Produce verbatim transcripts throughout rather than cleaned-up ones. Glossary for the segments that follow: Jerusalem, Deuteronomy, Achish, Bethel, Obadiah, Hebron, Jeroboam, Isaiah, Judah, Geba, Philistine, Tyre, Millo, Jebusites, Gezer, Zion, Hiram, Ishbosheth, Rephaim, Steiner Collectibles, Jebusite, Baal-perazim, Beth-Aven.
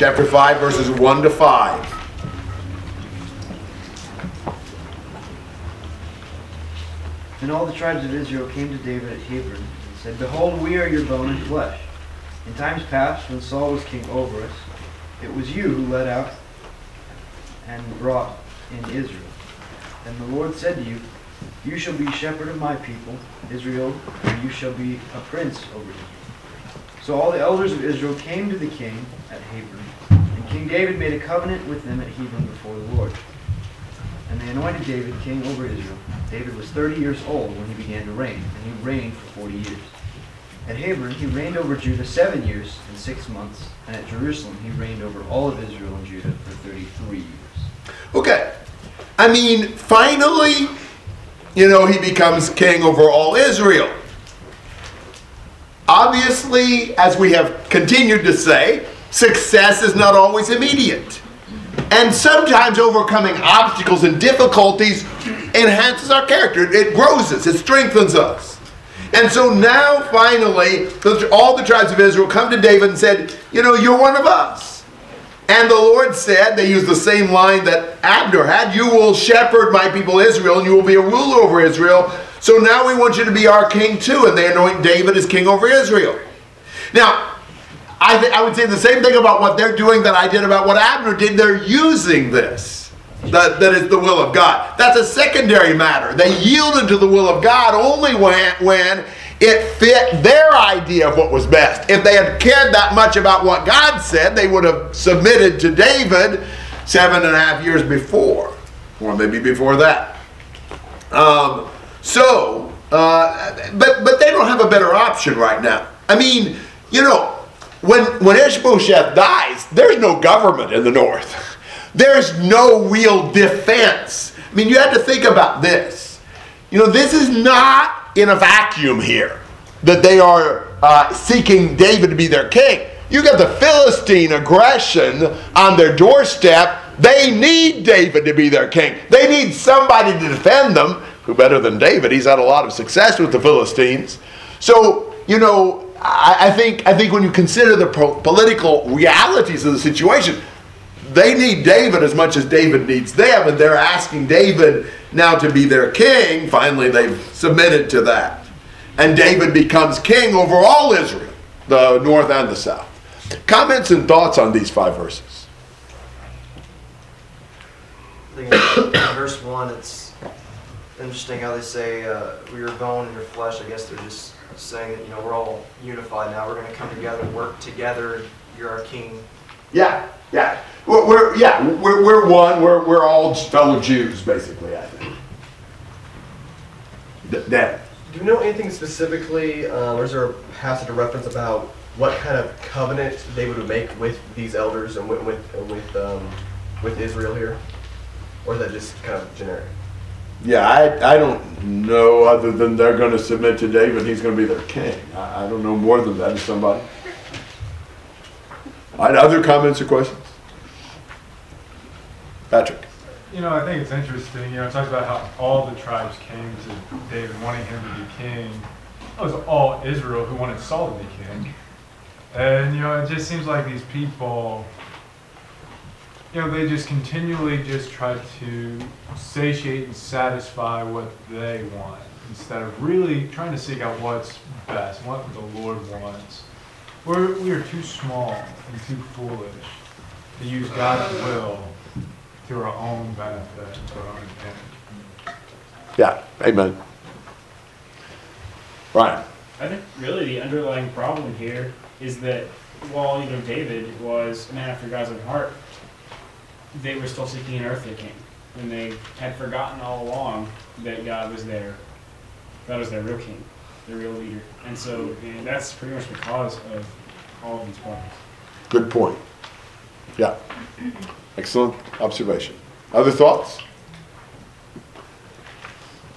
Chapter five, verses one to five. And all the tribes of Israel came to David at Hebron and said, Behold, we are your bone and flesh. In times past, when Saul was king over us, it was you who led out and brought in Israel. And the Lord said to you, You shall be shepherd of my people, Israel, and you shall be a prince over Israel. So all the elders of Israel came to the king at Hebron, and King David made a covenant with them at Hebron before the Lord. And they anointed David king over Israel. David was thirty years old when he began to reign, and he reigned for forty years. At Hebron he reigned over Judah seven years and six months, and at Jerusalem he reigned over all of Israel and Judah for thirty-three years. Okay, I mean, finally, you know, he becomes king over all Israel. Obviously, as we have continued to say, success is not always immediate. And sometimes overcoming obstacles and difficulties enhances our character. It grows us. It strengthens us. And so now, finally, all the tribes of Israel come to David and said, you know, you're one of us. And the Lord said, they used the same line that Abner had, you will shepherd my people Israel, and you will be a ruler over Israel. So now we want you to be our king too. And they anoint David as king over Israel. Now, I, th- I would say the same thing about what they're doing that I did about what Abner did. They're using this. That, that is the will of God. That's a secondary matter. They yielded to the will of God only when, when it fit their idea of what was best. If they had cared that much about what God said, they would have submitted to David seven and a half years before. Or maybe before that. Um, so, uh, but, but they don't have a better option right now. I mean, you know, When when Ishbosheth dies, there's no government in the north. There's no real defense. I mean, you have to think about this. You know, this is not in a vacuum here that they are uh, seeking David to be their king. You got the Philistine aggression on their doorstep. They need David to be their king. They need somebody to defend them. Who better than David? He's had a lot of success with the Philistines. So, you know, I think I think when you consider the pro- political realities of the situation, they need David as much as David needs them, and they're asking David now to be their king. Finally, they've submitted to that. And David becomes king over all Israel, the north and the south. Comments and thoughts on these five verses? I think in verse one, it's interesting how they say, uh, we are bone and your flesh. I guess they're just saying that, you know, we're all unified now. We're going to come together and work together. You're our king. Yeah, yeah. We're, we're yeah, we're we're one. We're we're all fellow Jews, basically, I think. D- Dad. Do you know anything specifically, uh, or is there a passage or reference about what kind of covenant they would make with these elders and with with with, um, with Israel here, or is that just kind of generic? Yeah, I, I don't know other than they're going to submit to David. He's going to be their king. I, I don't know more than that. Is somebody? I, other comments or questions? Patrick. You know, I think it's interesting. You know, it talks about how all the tribes came to David wanting him to be king. It was all Israel who wanted Saul to be king. And, you know, it just seems like these people, you know, they just continually just try to satiate and satisfy what they want instead of really trying to seek out what's best, what the Lord wants. We're, we are too small and too foolish to use God's will to our own benefit, to our own advantage. Yeah, amen. Ryan. I think really the underlying problem here is that while, you know, David was a man after God's own heart, they were still seeking an earthly king, and they had forgotten all along that God was their, God was their real king, their real leader. And so and that's pretty much the cause of all of these problems. Good point. Yeah. Excellent observation. Other thoughts?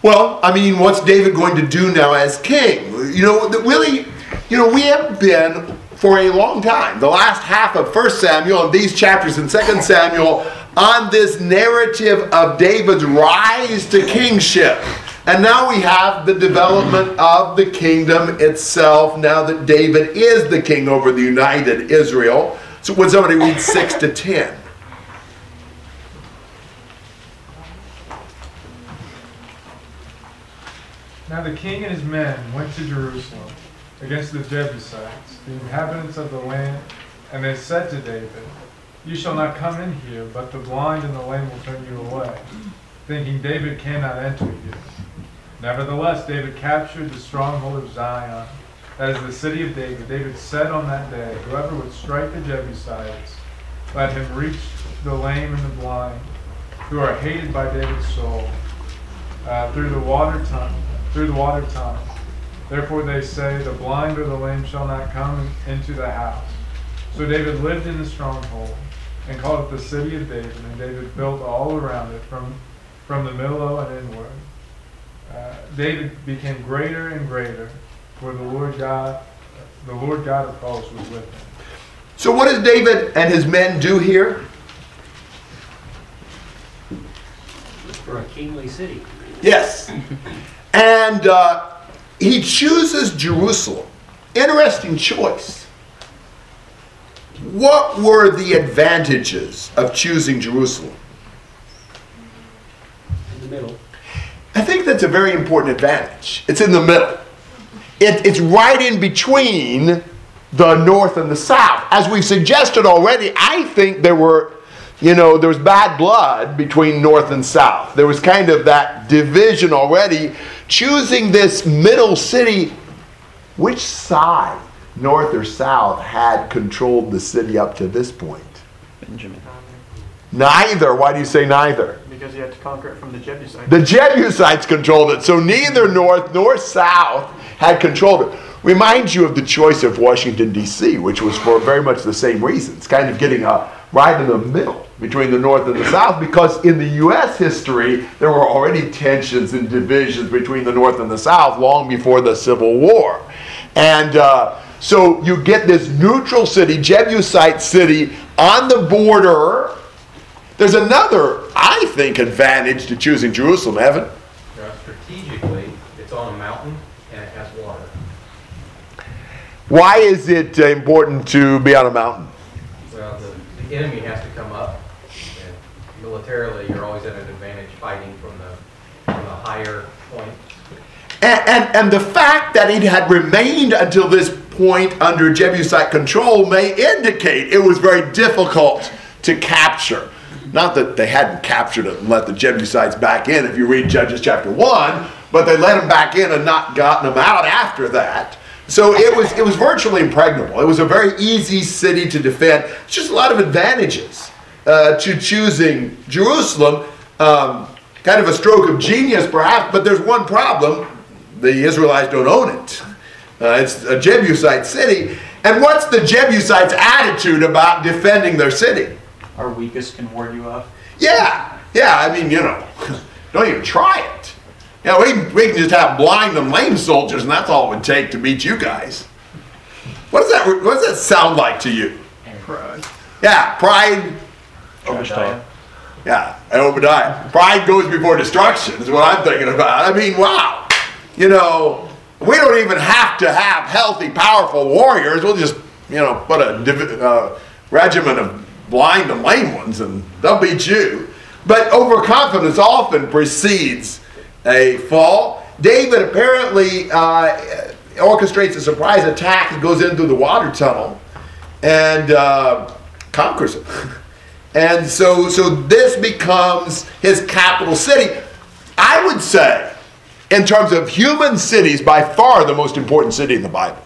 Well, I mean, what's David going to do now as king? You know, really, you know, we have been, for a long time, the last half of First Samuel and these chapters in Second Samuel, on this narrative of David's rise to kingship. And now we have the development of the kingdom itself, now that David is the king over the united Israel. So would somebody read six to ten? Now the king and his men went to Jerusalem against the Jebusites, the inhabitants of the land, and they said to David, "You shall not come in here, but the blind and the lame will turn you away," thinking David cannot enter you. Nevertheless, David captured the stronghold of Zion, that is the city of David. David said on that day, "Whoever would strike the Jebusites, let him reach the lame and the blind, who are hated by David's soul, uh, through the water tunnel, through the water tunnel. Therefore they say, the blind or the lame shall not come into the house." So David lived in the stronghold and called it the city of David, and David built all around it from, from the Millo and inward. Uh, David became greater and greater, for the Lord God, the Lord God of hosts was with him. So what does David and his men do here? Look for a kingly city. Yes. And uh, he chooses Jerusalem. Interesting choice. What were the advantages of choosing Jerusalem? In the middle. I think that's a very important advantage. It's in the middle. It, it's right in between the north and the south. As we've suggested already, I think there were, you know, there was bad blood between north and south. There was kind of that division already. Choosing this middle city, which side, north or south, had controlled the city up to this point? Benjamin. Neither. Why do you say neither? Because you had to conquer it from the Jebusites. The Jebusites controlled it. So neither north nor south had controlled it. Reminds you of the choice of Washington, D C, which was for very much the same reasons. Kind of getting a, right in the middle between the north and the south, because in the U S history, there were already tensions and divisions between the north and the south long before the Civil War. And uh, so you get this neutral city, Jebusite city, on the border. There's another, I think, advantage to choosing Jerusalem, Evan. Yeah, strategically, it's on a mountain and it has water. Why is it uh, important to be on a mountain? Well, the, the enemy has to come up. And militarily, you're always at an advantage fighting from the, from the higher point. And, and, and the fact that it had remained until this point under Jebusite control may indicate it was very difficult to capture. Not that they hadn't captured it and let the Jebusites back in, if you read Judges chapter one, but they let them back in and not gotten them out after that. So it was it was virtually impregnable. It was a very easy city to defend. It's just a lot of advantages uh, to choosing Jerusalem. Um, kind of a stroke of genius, perhaps, but there's one problem. The Israelites don't own it. Uh, it's a Jebusite city. And what's the Jebusites' attitude about defending their city? Our weakest can ward you off. Yeah, yeah, I mean, you know, don't even try it. Yeah, you know, we, we can just have blind and lame soldiers, and that's all it would take to beat you guys. What does that What does that sound like to you? Pride. Yeah, pride. Obadiah. Yeah, and Obadiah. Pride goes before destruction is what I'm thinking about. I mean, wow. You know, we don't even have to have healthy, powerful warriors. We'll just, you know, put a div- uh, regiment of blind and lame ones, and they'll beat you. But overconfidence often precedes a fall. David apparently uh, orchestrates a surprise attack. He goes in through the water tunnel and uh, conquers it. And so, so this becomes his capital city. I would say, in terms of human cities, by far the most important city in the Bible.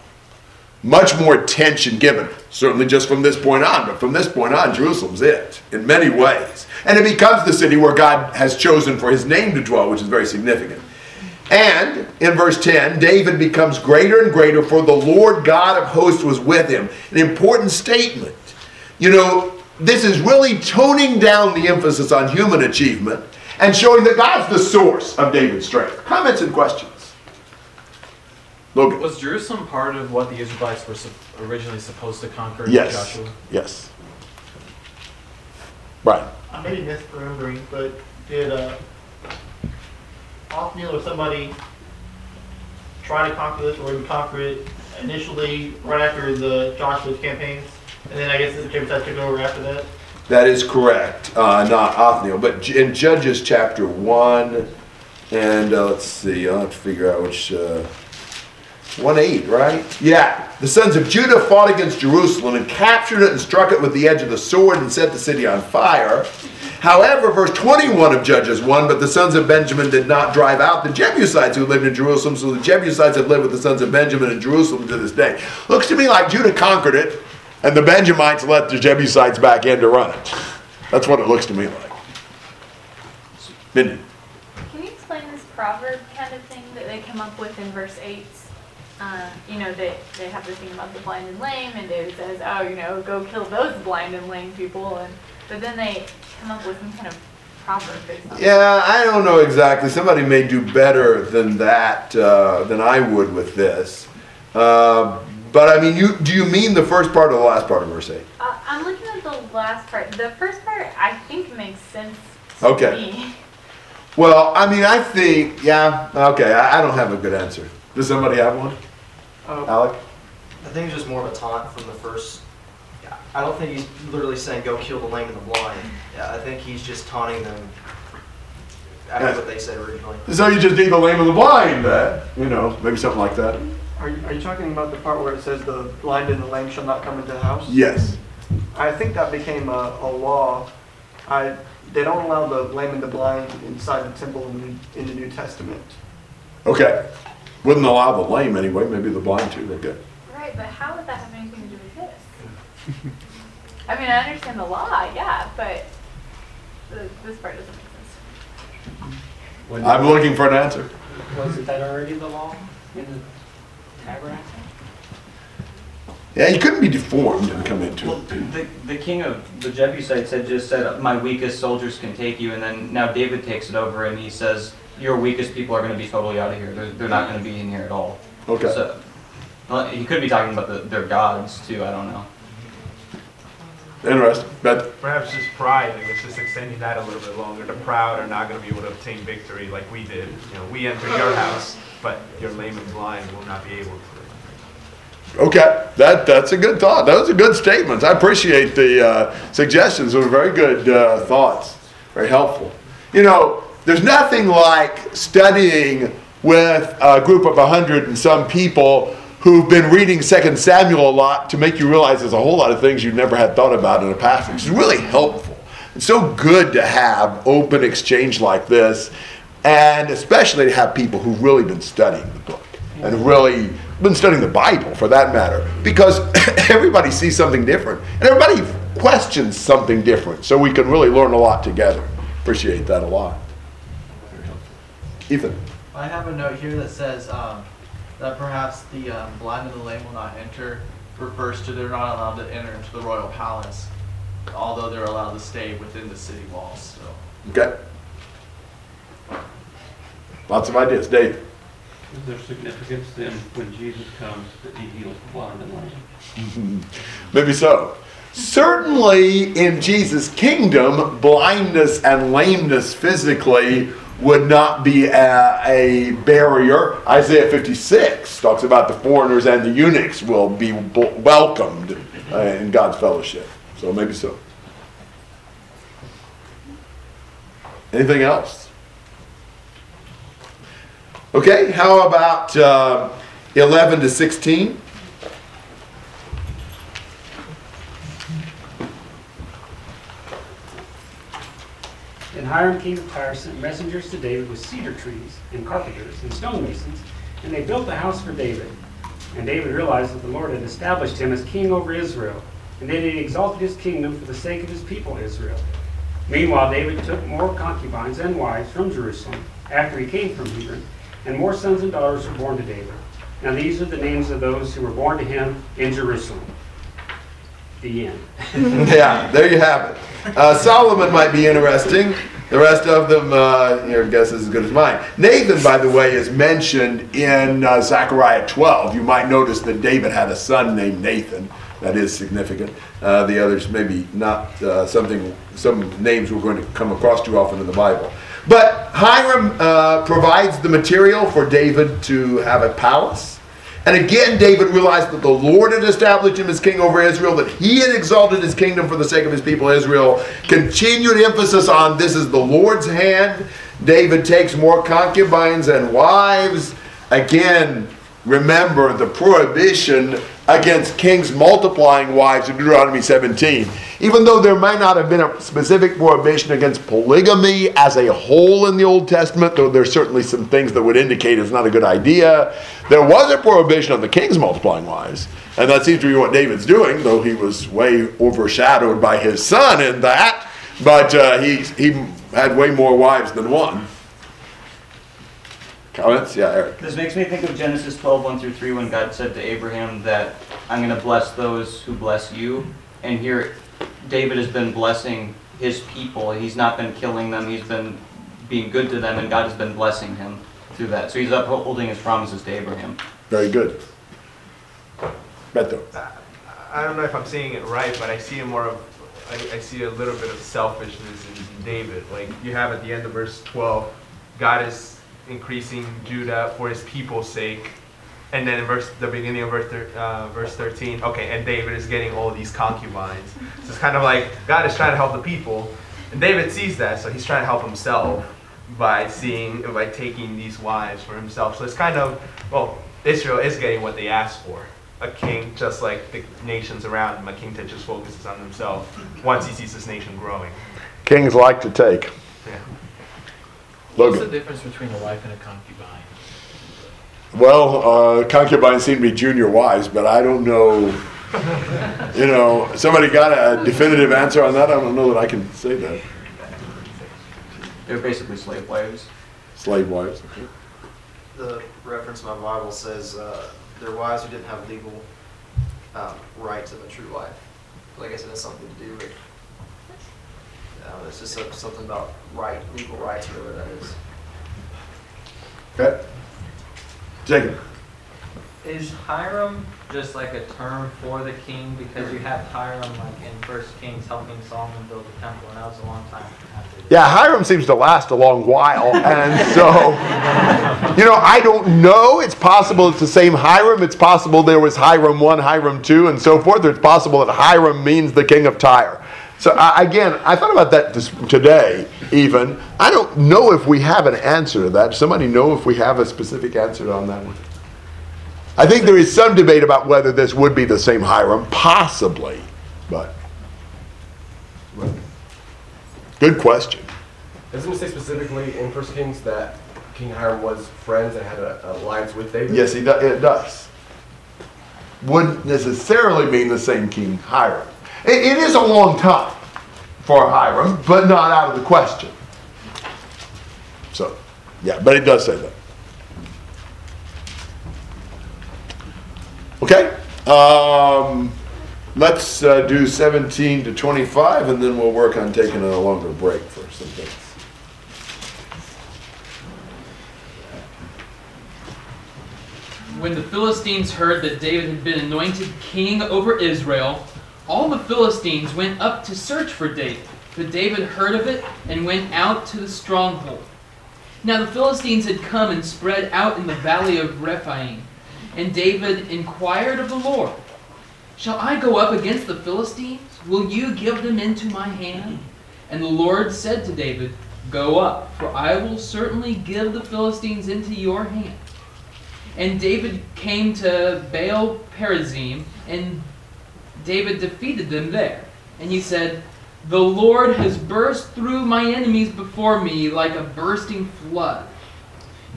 Much more attention given, certainly just from this point on, but from this point on, Jerusalem's it, in many ways. And it becomes the city where God has chosen for his name to dwell, which is very significant. And, in verse ten, David becomes greater and greater, for the Lord God of hosts was with him. An important statement. You know, this is really toning down the emphasis on human achievement and showing that God's the source of David's strength. Comments and questions? Logan. Was Jerusalem part of what the Israelites were su- originally supposed to conquer? Yes. Joshua? Yes. Right. I may be misremembering, but did uh, Othniel or somebody try to conquer this, or even conquer it initially right after the Joshua's campaigns? And then I guess the Jebusites took over after that? That is correct. Uh, not Othniel. But in Judges chapter one, and uh, let's see, I'll have to figure out which... Uh, one eight, right? Yeah. The sons of Judah fought against Jerusalem and captured it and struck it with the edge of the sword and set the city on fire. However, verse twenty-one of Judges one, but the sons of Benjamin did not drive out the Jebusites who lived in Jerusalem, so the Jebusites have lived with the sons of Benjamin in Jerusalem to this day. Looks to me like Judah conquered it, and the Benjamites let the Jebusites back in to run it. That's what it looks to me like. Mindy. Can you explain this proverb kind of thing that they come up with in verse eight? Uh, you know, they, they have this thing about the blind and lame, and David says, oh, you know, go kill those blind and lame people. And but then they come up with some kind of proverb. Yeah, I don't know exactly. Somebody may do better than that, uh, than I would with this. Uh, but, I mean, you do you mean the first part or the last part of verse eight? Uh, I'm looking at the last part. The first part, I think, makes sense to okay. me. Well, I mean, I think, yeah, okay, I, I don't have a good answer. Does somebody have one? Uh, Alec? I think it's just more of a taunt from the first. I don't think he's literally saying, go kill the lame and the blind. Yeah, I think he's just taunting them after yeah. what they said originally. So you just need the lame and the blind, uh, you know, maybe something like that. Are you, are you talking about the part where it says the blind and the lame shall not come into the house? Yes. I think that became a, a law. I They don't allow the lame and the blind inside the temple in, in the New Testament. Okay. Wouldn't allow the lame anyway, maybe the blind too, they could. Right, but how would that have anything to do with this? I mean, I understand the law, yeah, but the, this part doesn't make sense. I'm looking for an answer. Wasn't that already the law in the tabernacle? Yeah, you couldn't be deformed and come into well, it. The, the king of the Jebusites had just said, my weakest soldiers can take you, and then now David takes it over and he says, your weakest people are going to be totally out of here. They're, they're not going to be in here at all. Okay. So, well, he could be talking about the, their gods, too. I don't know. Interesting. But perhaps just pride. And it's just extending that a little bit longer. The proud are not going to be able to obtain victory like we did. You know, we entered your house, but your lame and blind will not be able to. Okay. That, that's a good thought. Those are good statements. I appreciate the uh, suggestions. Those were very good uh, thoughts. Very helpful. You know... There's nothing like studying with a group of a hundred and some people who've been reading Second Samuel a lot to make you realize there's a whole lot of things you never had thought about in a passage. It's really helpful. It's so good to have open exchange like this, and especially to have people who've really been studying the book and really been studying the Bible, for that matter, because everybody sees something different and everybody questions something different, so we can really learn a lot together. Appreciate that a lot. Ethan. I have a note here that says um, that perhaps the um, blind and the lame will not enter refers to they're not allowed to enter into the royal palace, although they're allowed to stay within the city walls. So. Okay. Lots of ideas. Dave. Is there significance then when Jesus comes that he heals the blind and lame? Maybe so. Certainly in Jesus' kingdom, blindness and lameness physically would not be a, a barrier. Isaiah fifty-six talks about the foreigners and the eunuchs will be b- welcomed uh, in God's fellowship. So maybe so. Anything else? Okay, how about uh, eleven to sixteen? And Hiram king of Tyre sent messengers to David with cedar trees and carpenters and stonemasons, and they built the house for David. And David realized that the Lord had established him as king over Israel, and that he exalted his kingdom for the sake of his people Israel. Meanwhile, David took more concubines and wives from Jerusalem after he came from Hebron, and more sons and daughters were born to David. Now these are the names of those who were born to him in Jerusalem. The end. Yeah, there you have it. Uh, Solomon might be interesting. The rest of them, uh, your guess is as good as mine. Nathan, by the way, is mentioned in uh, Zechariah twelve. You might notice that David had a son named Nathan. That is significant. Uh, the others maybe not uh, something. Some names we're going to come across too often in the Bible. But Hiram uh, provides the material for David to have a palace. And again, David realized that the Lord had established him as king over Israel, that he had exalted his kingdom for the sake of his people Israel. Continued emphasis on this is the Lord's hand. David takes more concubines and wives. Again, remember the prohibition against kings multiplying wives in Deuteronomy seventeen. Even though there might not have been a specific prohibition against polygamy as a whole in the Old Testament, though there's certainly some things that would indicate it's not a good idea, there was a prohibition of the kings multiplying wives. And that seems to be what David's doing, though he was way overshadowed by his son in that. But uh, he, he had way more wives than one. Comments? Yeah, Eric. This makes me think of Genesis twelve, one through three, when God said to Abraham that I'm going to bless those who bless you. And here David has been blessing his people. He's not been killing them. He's been being good to them, and God has been blessing him through that. So he's upholding his promises to Abraham. Very good. Beto. I don't know if I'm seeing it right, but I see more of I, I see a little bit of selfishness in David. Like you have at the end of verse twelve, God is increasing Judah for his people's sake, and then in verse the beginning of verse, uh, verse thirteen, okay, and David is getting all these concubines. So it's kind of like God is trying to help the people, and David sees that, so he's trying to help himself by seeing by taking these wives for himself. So it's kind of, well, Israel is getting what they asked for, a king, just like the nations around him, a king that just focuses on himself once he sees this nation growing. Kings like to take. Yeah. Logan. What's the difference between a wife and a concubine? Well, uh, concubines seem to be junior wives, but I don't know. You know, somebody got a definitive answer on that? I don't know that I can say that. They're basically slave wives. Slave wives. Okay. The reference in my Bible says uh, they're wives who didn't have legal um, rights in a true wife. Like I said, it's something to do with. Uh, it's just uh, something about right, legal rights, whatever that is. Okay. Jacob. Is Hiram just like a term for the king? Because you have Hiram like in First Kings helping Solomon build the temple, and that was a long time after. Yeah, Hiram seems to last a long while. And so, you know, I don't know. It's possible it's the same Hiram. It's possible there was Hiram one, Hiram two, and so forth. It's possible that Hiram means the king of Tyre. So uh, again, I thought about that this, today even. I don't know if we have an answer to that. Does somebody know if we have a specific answer on that one? I think there is some debate about whether this would be the same Hiram, possibly, but right. Good question. Doesn't it say specifically in First Kings that King Hiram was friends and had an alliance with David? Yes, he do- it does. Wouldn't necessarily mean the same King Hiram. It is a long time for Hiram, but not out of the question. So, yeah, but it does say that. Okay. Um, let's uh, do seventeen to twenty-five, and then we'll work on taking a longer break for some things. When the Philistines heard that David had been anointed king over Israel, all the Philistines went up to search for David, but David heard of it and went out to the stronghold. Now the Philistines had come and spread out in the valley of Rephaim, and David inquired of the Lord, "Shall I go up against the Philistines? Will you give them into my hand?" And the Lord said to David, "Go up, for I will certainly give the Philistines into your hand." And David came to Baal-perazim, and David defeated them there. And he said, "The Lord has burst through my enemies before me like a bursting flood."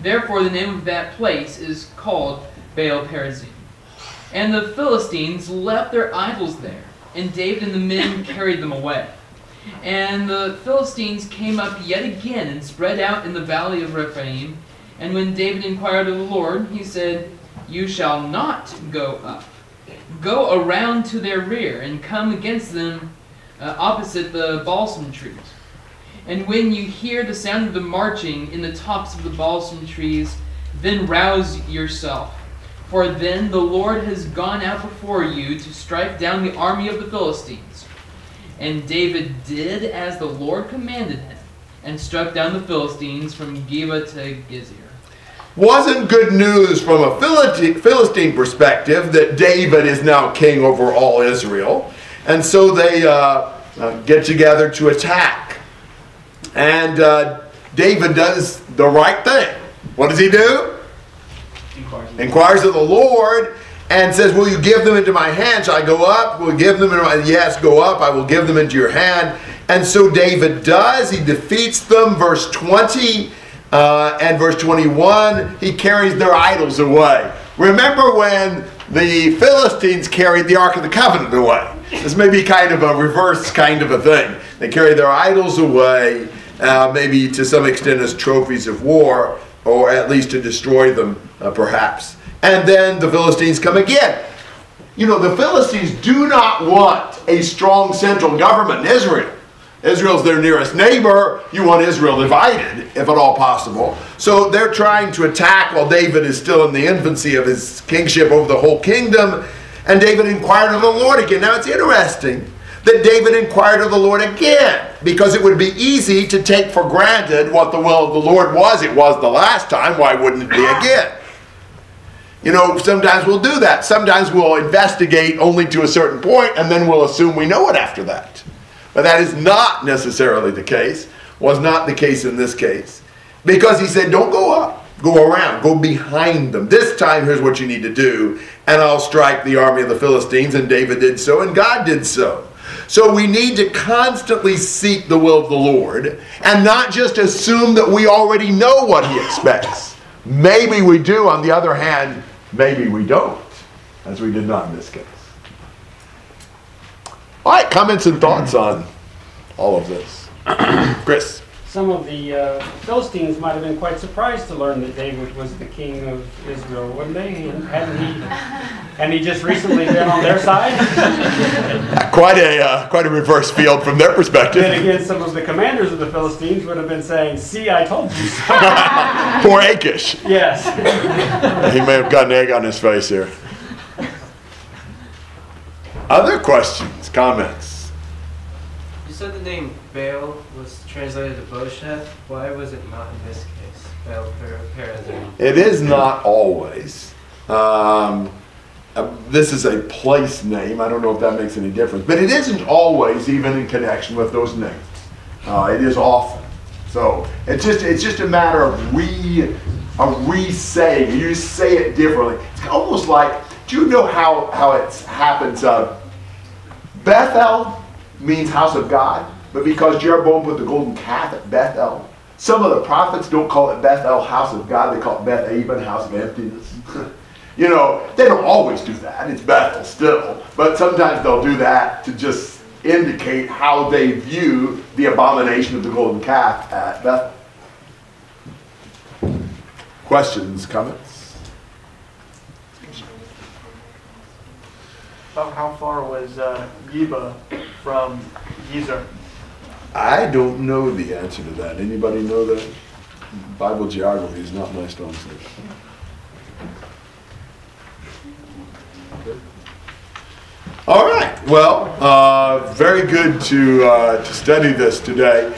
Therefore the name of that place is called Baal-perazim. And the Philistines left their idols there, and David and the men carried them away. And the Philistines came up yet again and spread out in the valley of Rephaim. And when David inquired of the Lord, he said, "You shall not go up. Go around to their rear and come against them uh, opposite the balsam trees. And when you hear the sound of the marching in the tops of the balsam trees, then rouse yourself. For then the Lord has gone out before you to strike down the army of the Philistines." And David did as the Lord commanded him, and struck down the Philistines from Geba to Gezer. wasn't good news from a Philistine perspective that David is now king over all Israel. And so they uh, uh, get together to attack. And uh, David does the right thing. What does he do? Inquires. Inquires of the Lord and says, will you give them into my hand? Shall I go up? Will you give them into my hand? Yes, go up. I will give them into your hand. And so David does. He defeats them. Verse twenty uh, and verse twenty-one, he carries their idols away. Remember when the Philistines carried the Ark of the Covenant away? This may be kind of a reverse kind of a thing. They carry their idols away, uh, maybe to some extent as trophies of war, or at least to destroy them, uh, perhaps. And then the Philistines come again. You know, the Philistines do not want a strong central government in Israel. Israel's their nearest neighbor. You want Israel divided, if at all possible. So they're trying to attack while David is still in the infancy of his kingship over the whole kingdom. And David inquired of the Lord again. Now it's interesting that David inquired of the Lord again, because it would be easy to take for granted what the will of the Lord was. It was the last time. Why wouldn't it be again? You know, sometimes we'll do that. Sometimes we'll investigate only to a certain point, and then we'll assume we know it after that. But that is not necessarily the case. Was not the case in this case. Because he said, don't go up. Go around. Go behind them. This time, here's what you need to do. And I'll strike the army of the Philistines. And David did so, and God did so. So we need to constantly seek the will of the Lord and not just assume that we already know what he expects. Maybe we do. On the other hand, maybe we don't, as we did not in this case. All right, comments and thoughts on all of this. Chris? Some of the uh, Philistines might have been quite surprised to learn that David was the king of Israel, wouldn't they? Hadn't he, hadn't he just recently been on their side? quite a uh, quite a reverse field from their perspective. Then again, some of the commanders of the Philistines would have been saying, see, I told you so. Poor Achish. Yes. He may have gotten egg on his face here. Other questions, comments? You said the name Baal was translated to Bosheth. Why was it not in this case? Baal-perazim. It is not always. Um, uh, this is a place name. I don't know if that makes any difference. But it isn't always even in connection with those names. Uh, it is often. So it's just it's just a matter of re a re-saying. You just say it differently. It's almost like, do you know how, how it happens? Uh, Bethel means house of God. But because Jeroboam put the golden calf at Bethel, some of the prophets don't call it Bethel, house of God. They call it Beth-Aven, house of emptiness. You know, they don't always do that. It's Bethel still. But sometimes they'll do that to just indicate how they view the abomination of the golden calf at Bethel. Questions, comments? About how far was uh, Geba from Gezer? I don't know the answer to that. Anybody know that? Bible geography is not my strong suit. All right. Well, uh, very good to uh, to study this today.